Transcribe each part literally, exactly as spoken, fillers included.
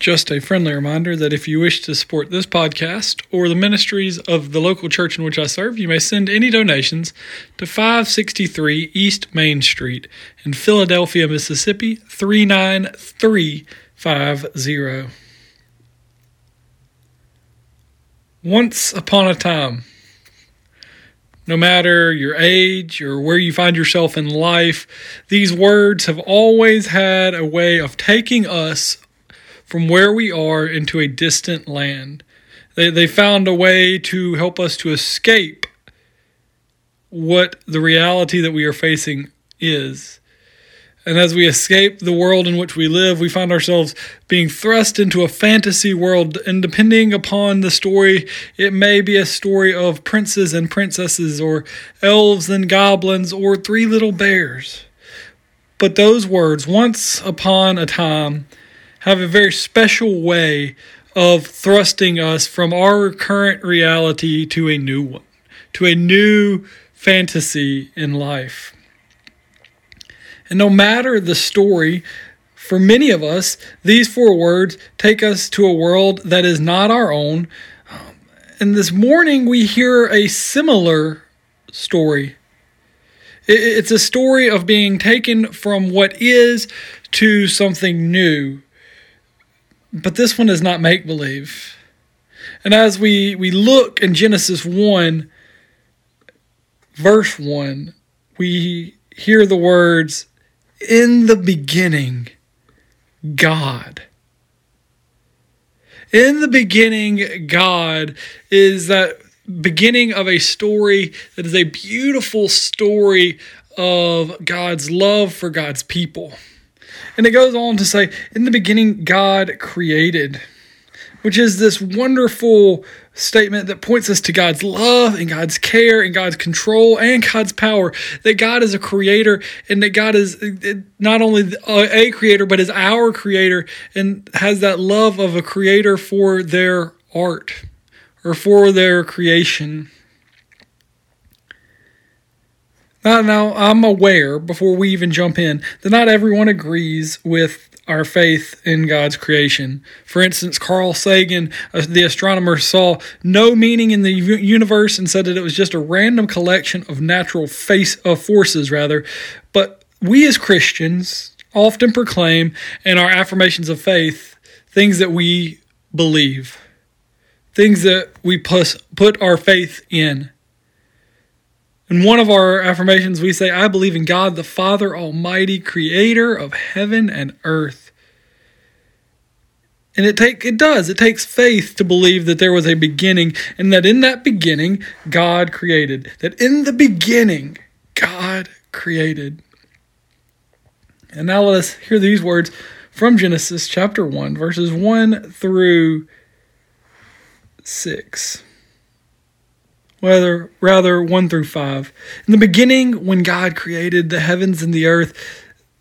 Just a friendly reminder that if you wish to support this podcast or the ministries of the local church in which I serve, you may send any donations to five sixty-three East Main Street in Philadelphia, Mississippi, three nine three five zero. Once upon a time, no matter your age or where you find yourself in life, these words have always had a way of taking us from where we are into a distant land. They they found a way to help us to escape what the reality that we are facing is. And as we escape the world in which we live, we find ourselves being thrust into a fantasy world. And depending upon the story, it may be a story of princes and princesses, or elves and goblins, or three little bears. But those words, once upon a time, have a very special way of thrusting us from our current reality to a new one, to a new fantasy in life. And no matter the story, for many of us, these four words take us to a world that is not our own. Um, and this morning we hear a similar story. It, it's a story of being taken from what is to something new. But this one is not make-believe. And as we, we look in Genesis one, verse one, we hear the words, "In the beginning, God." In the beginning, God is that beginning of a story that is a beautiful story of God's love for God's people. And it goes on to say, in the beginning, God created, which is this wonderful statement that points us to God's love and God's care and God's control and God's power, that God is a creator and that God is not only a creator, but is our creator and has that love of a creator for their art or for their creation. Now, now, I'm aware, before we even jump in, that not everyone agrees with our faith in God's creation. For instance, Carl Sagan, the astronomer, saw no meaning in the universe and said that it was just a random collection of natural face, uh, forces, rather. But we as Christians often proclaim in our affirmations of faith things that we believe, things that we put our faith in. In one of our affirmations, we say, "I believe in God, the Father Almighty, creator of heaven and earth." And it take it does. It takes faith to believe that there was a beginning and that in that beginning, God created. That in the beginning, God created. And now let us hear these words from Genesis chapter one, verses one through six. Rather, rather, one through five. In the beginning, when God created the heavens and the earth,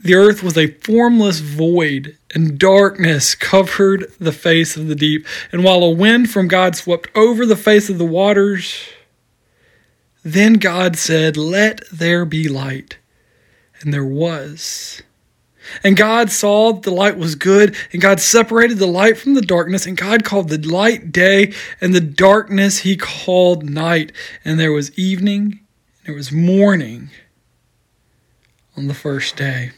the earth was a formless void, and darkness covered the face of the deep. And while a wind from God swept over the face of the waters, then God said, "Let there be light." And there was. And God saw that the light was good, and God separated the light from the darkness, and God called the light day, and the darkness he called night. And there was evening, and there was morning on the first day.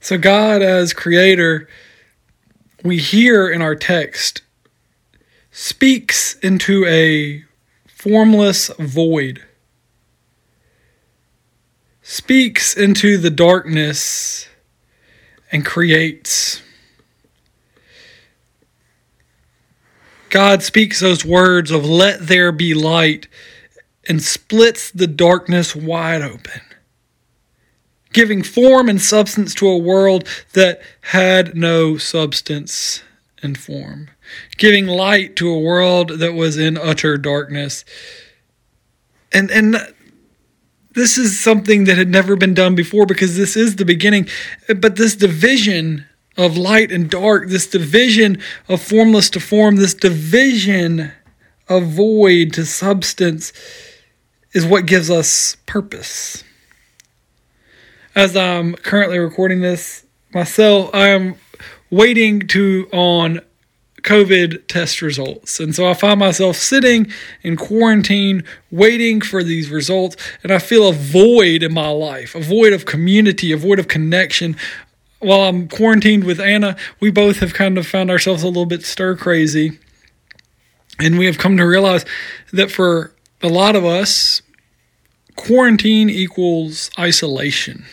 So God as creator, we hear in our text, speaks into a formless void. Speaks into the darkness and creates. God speaks those words of "let there be light" and splits the darkness wide open, giving form and substance to a world that had no substance and form, giving light to a world that was in utter darkness. And and this is something that had never been done before, because this is the beginning. But this division of light and dark, this division of formless to form, this division of void to substance is what gives us purpose. As I'm currently recording this, myself, I'm waiting to on COVID test results. And so I find myself sitting in quarantine, waiting for these results, and I feel a void in my life, a void of community, a void of connection. While I'm quarantined with Anna, we both have kind of found ourselves a little bit stir crazy. And we have come to realize that for a lot of us, quarantine equals isolation.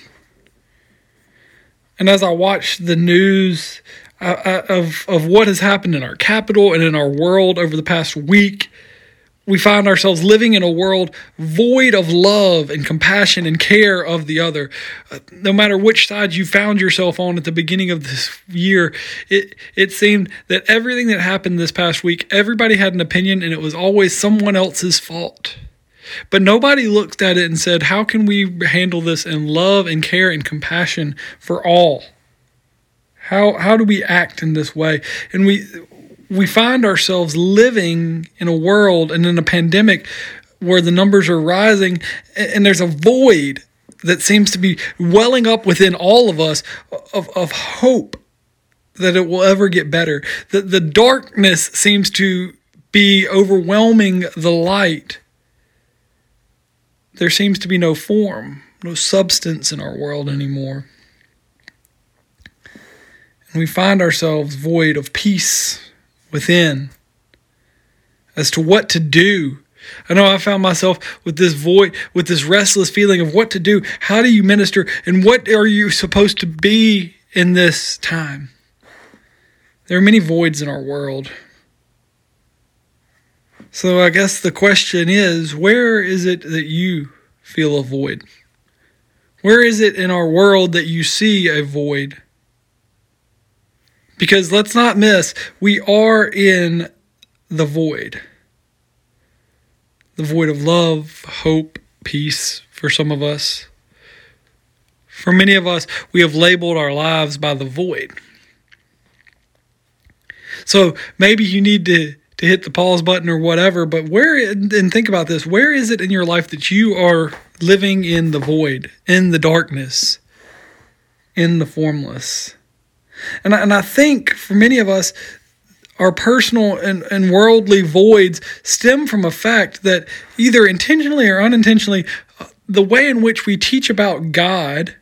And as I watch the news uh, of of what has happened in our capital and in our world over the past week, we find ourselves living in a world void of love and compassion and care of the other. Uh, no matter which side you found yourself on at the beginning of this year, it, it seemed that everything that happened this past week, everybody had an opinion and it was always someone else's fault. But nobody looked at it and said, how can we handle this in love and care and compassion for all? How how do we act in this way? And we we find ourselves living in a world and in a pandemic where the numbers are rising, and there's a void that seems to be welling up within all of us of, of hope that it will ever get better. The, the darkness seems to be overwhelming the light. There seems to be no form, no substance in our world anymore. And we find ourselves void of peace within as to what to do. I know I found myself with this void, with this restless feeling of what to do. How do you minister? And what are you supposed to be in this time? There are many voids in our world. So I guess the question is, where is it that you feel a void? Where is it in our world that you see a void? Because let's not miss, we are in the void. The void of love, hope, peace for some of us. For many of us, we have labeled our lives by the void. So maybe you need to to hit the pause button or whatever, but where, and think about this, where is it in your life that you are living in the void, in the darkness, in the formless? And I, and I think for many of us, our personal and, and worldly voids stem from a fact that either intentionally or unintentionally, the way in which we teach about God,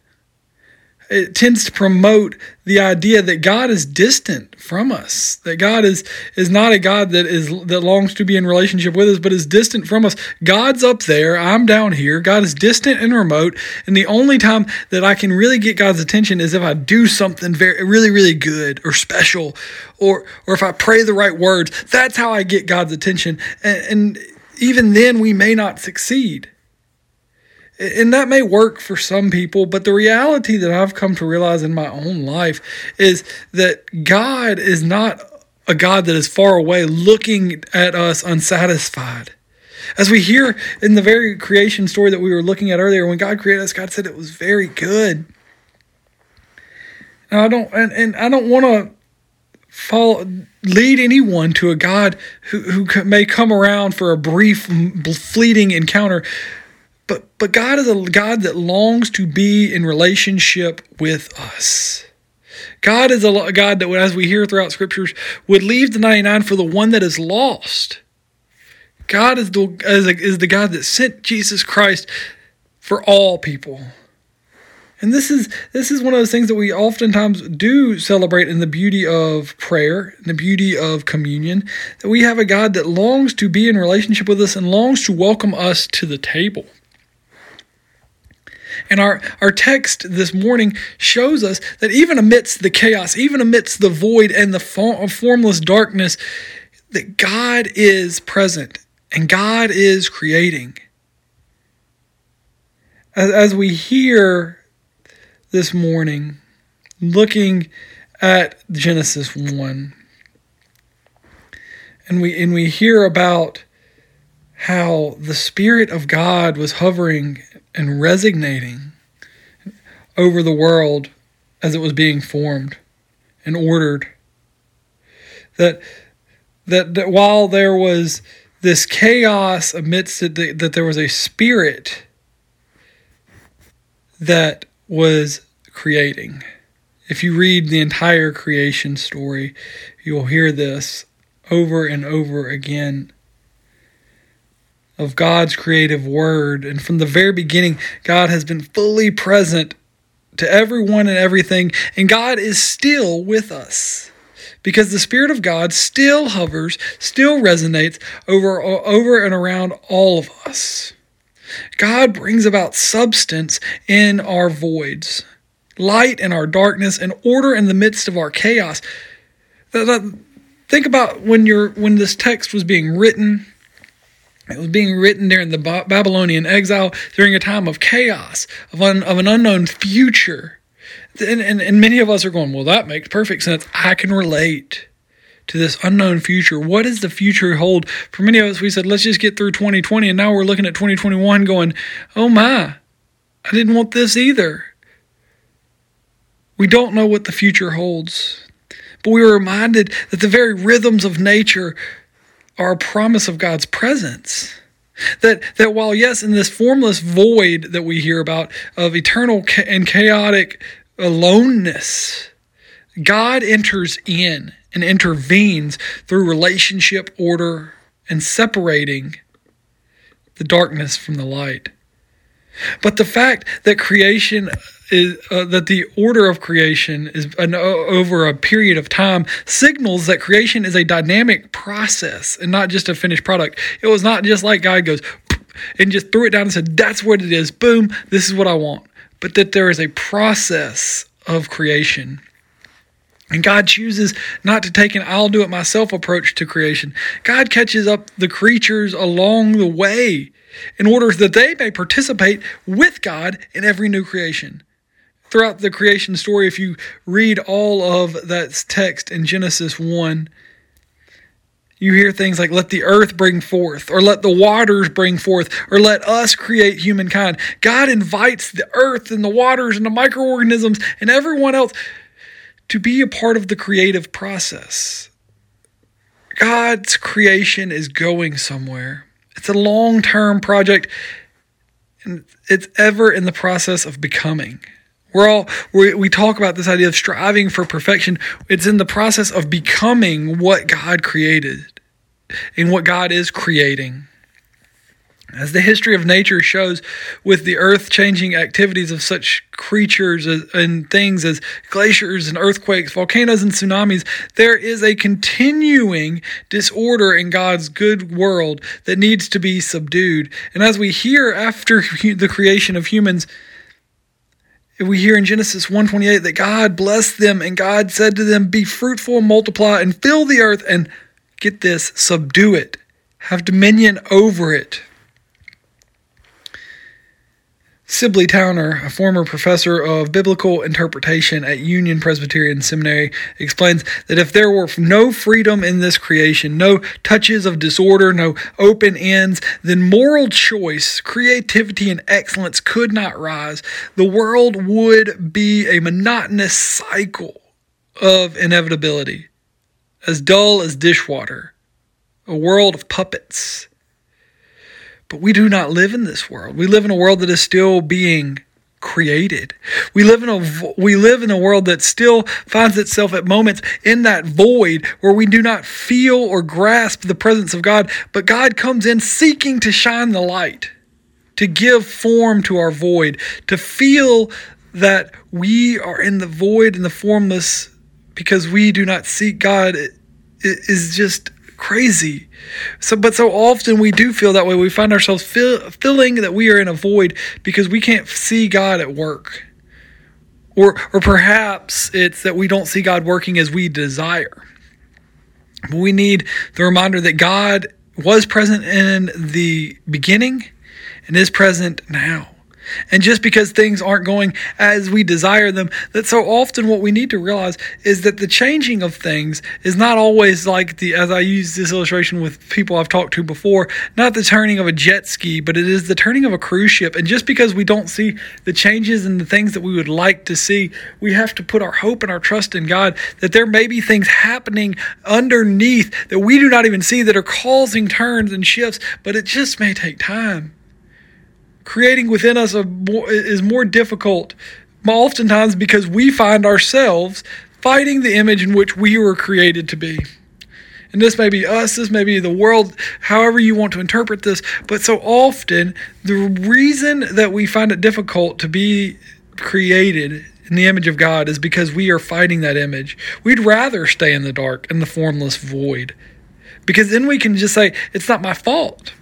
it tends to promote the idea that God is distant from us, that God is is not a God that is that longs to be in relationship with us, but is distant from us. God's up there, I'm down here. God is distant and remote, and the only time that I can really get God's attention is if I do something very, really, really good or special, or or if I pray the right words. That's how I get God's attention, and, and even then we may not succeed. And that may work for some people, but the reality that I've come to realize in my own life is that God is not a God that is far away looking at us unsatisfied. As we hear in the very creation story that we were looking at earlier, when God created us, God said it was very good. Now, I don't, and, and I don't want to Fall, lead anyone to a God who, who may come around for a brief, fleeting encounter. But but God is a God that longs to be in relationship with us. God is a God that, as we hear throughout scriptures, would leave the ninety-nine for the one that is lost. God is the, is, a, is the God that sent Jesus Christ for all people. And this is this is one of those things that we oftentimes do celebrate in the beauty of prayer, in the beauty of communion, that we have a God that longs to be in relationship with us and longs to welcome us to the table. And our, our text this morning shows us that even amidst the chaos, even amidst the void and the form, formless darkness, that God is present and God is creating. As, as we hear this morning, looking at Genesis one, and we and we hear about how the Spirit of God was hovering and resignating over the world as it was being formed and ordered. That that, that while there was this chaos amidst it, that, that there was a spirit that was creating. If you read the entire creation story, you'll hear this over and over again of God's creative word. And from the very beginning, God has been fully present to everyone and everything, and God is still with us, because the Spirit of God still hovers, still resonates over, over and around all of us. God brings about substance in our voids, light in our darkness, and order in the midst of our chaos. Think about when you're when this text was being written. It was being written during the Babylonian exile, during a time of chaos, of, un, of an unknown future. And, and, and many of us are going, well, that makes perfect sense. I can relate to this unknown future. What does the future hold? For many of us, we said, let's just get through twenty twenty, and now we're looking at twenty twenty-one going, oh my, I didn't want this either. We don't know what the future holds. But we were reminded that the very rhythms of nature are a promise of God's presence. That that while, yes, in this formless void that we hear about of eternal and chaotic aloneness, God enters in and intervenes through relationship, order, and separating the darkness from the light. But the fact that creation is uh, that the order of creation is an, uh, over a period of time signals that creation is a dynamic process and not just a finished product. It was not just like God goes and just threw it down and said, that's what it is. Boom, this is what I want. But that there is a process of creation. And God chooses not to take an I'll-do-it-myself approach to creation. God catches up the creatures along the way in order that they may participate with God in every new creation. Throughout the creation story, if you read all of that text in Genesis one, you hear things like, let the earth bring forth, or let the waters bring forth, or let us create humankind. God invites the earth and the waters and the microorganisms and everyone else to be a part of the creative process. God's creation is going somewhere. It's a long-term project, and it's ever in the process of becoming. We're all we we talk about this idea of striving for perfection. It's in the process of becoming what God created and what God is creating. As the history of nature shows, with the earth-changing activities of such creatures and things as glaciers and earthquakes, volcanoes and tsunamis, there is a continuing disorder in God's good world that needs to be subdued. And as we hear after the creation of humans, we hear in Genesis one twenty-eight that God blessed them and God said to them, be fruitful and multiply and fill the earth and, get this, subdue it, have dominion over it. Sibley Towner, a former professor of biblical interpretation at Union Presbyterian Seminary, explains that if there were no freedom in this creation, no touches of disorder, no open ends, then moral choice, creativity, and excellence could not rise. The world would be a monotonous cycle of inevitability, as dull as dishwater, a world of puppets. But we do not live in this world. We live in a world that is still being created. We live in a we live in a world that still finds itself at moments in that void where we do not feel or grasp the presence of God, but God comes in seeking to shine the light, to give form to our void, to feel that we are in the void and the formless because we do not seek God. It, it is just crazy. So, but so often we do feel that way. We find ourselves feel, feeling that we are in a void because we can't see God at work. Or, or perhaps it's that we don't see God working as we desire. But we need the reminder that God was present in the beginning and is present now. And just because things aren't going as we desire them, that so often what we need to realize is that the changing of things is not always like the, as I use this illustration with people I've talked to before, not the turning of a jet ski, but it is the turning of a cruise ship. And just because we don't see the changes and the things that we would like to see, we have to put our hope and our trust in God that there may be things happening underneath that we do not even see that are causing turns and shifts, but it just may take time. Creating within us a more, is more difficult, but oftentimes because we find ourselves fighting the image in which we were created to be. And this may be us, this may be the world, however you want to interpret this, but so often the reason that we find it difficult to be created in the image of God is because we are fighting that image. We'd rather stay in the dark, in the formless void, because then we can just say, it's not my fault.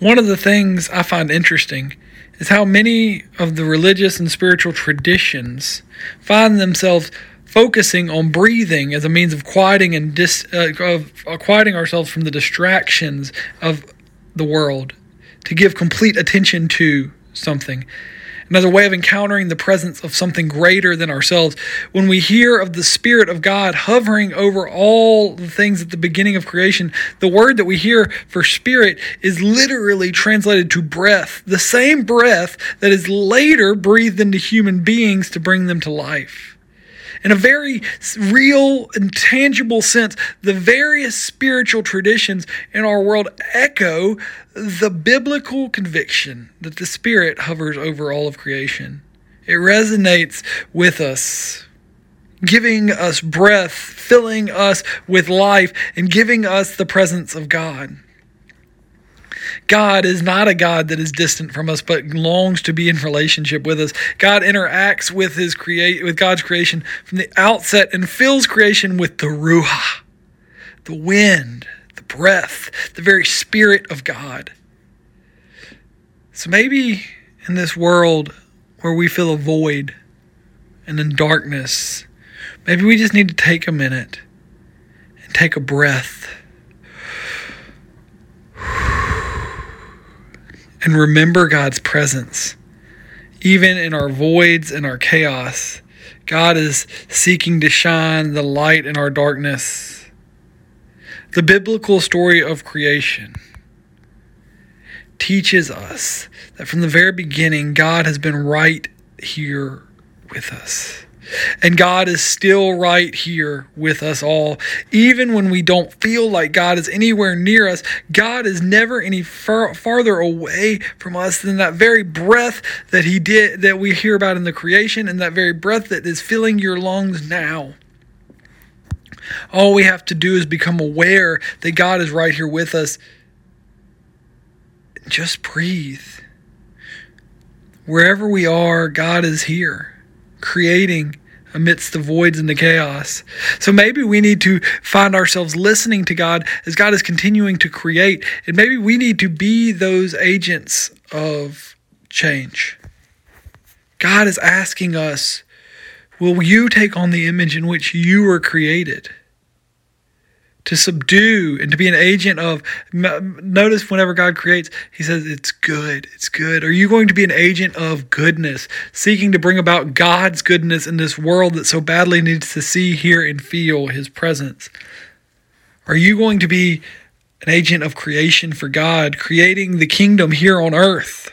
One of the things I find interesting is how many of the religious and spiritual traditions find themselves focusing on breathing as a means of quieting and dis, uh, of quieting ourselves from the distractions of the world, to give complete attention to something. Another way of encountering the presence of something greater than ourselves. When we hear of the Spirit of God hovering over all the things at the beginning of creation, the word that we hear for spirit is literally translated to breath, the same breath that is later breathed into human beings to bring them to life. In a very real and tangible sense, the various spiritual traditions in our world echo the biblical conviction that the Spirit hovers over all of creation. It resonates with us, giving us breath, filling us with life, and giving us the presence of God. God is not a God that is distant from us, but longs to be in relationship with us. God interacts with his create with God's creation from the outset and fills creation with the Ruach, the wind, the breath, the very Spirit of God. So maybe in this world where we feel a void and in darkness, maybe we just need to take a minute and take a breath. And remember God's presence. Even in our voids and our chaos, God is seeking to shine the light in our darkness. The biblical story of creation teaches us that from the very beginning, God has been right here with us. And God is still right here with us all. Even when we don't feel like God is anywhere near us, God is never any far, farther away from us than that very breath that he did, that we hear about in the creation, and that very breath that is filling your lungs now. All we have to do is become aware that God is right here with us. Just breathe. Wherever we are, God is here, creating amidst the voids and the chaos. So maybe we need to find ourselves listening to God as God is continuing to create, and maybe we need to be those agents of change. God is asking us, will you take on the image in which you were created? To subdue and to be an agent of, notice whenever God creates, he says, it's good, it's good. Are you going to be an agent of goodness, seeking to bring about God's goodness in this world that so badly needs to see, hear, and feel his presence? Are you going to be an agent of creation for God, creating the kingdom here on earth?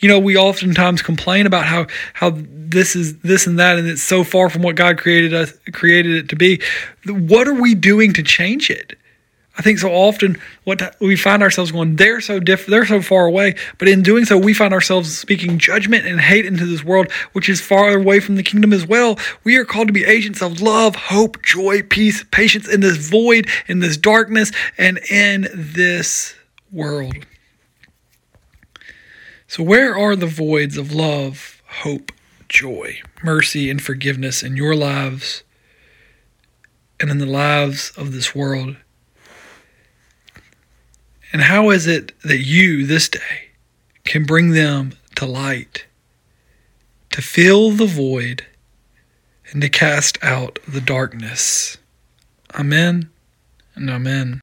You know, we oftentimes complain about how how this is this and that, and it's so far from what God created us created it to be. What are we doing to change it? I think so often what we find ourselves going, they're so diff- they're so far away. But in doing so, we find ourselves speaking judgment and hate into this world, which is far away from the kingdom as well. We are called to be agents of love, hope, joy, peace, patience in this void, in this darkness, and in this world. So where are the voids of love, hope, joy, mercy, and forgiveness in your lives and in the lives of this world? And how is it that you, this day, can bring them to light, to fill the void, and to cast out the darkness? Amen and amen.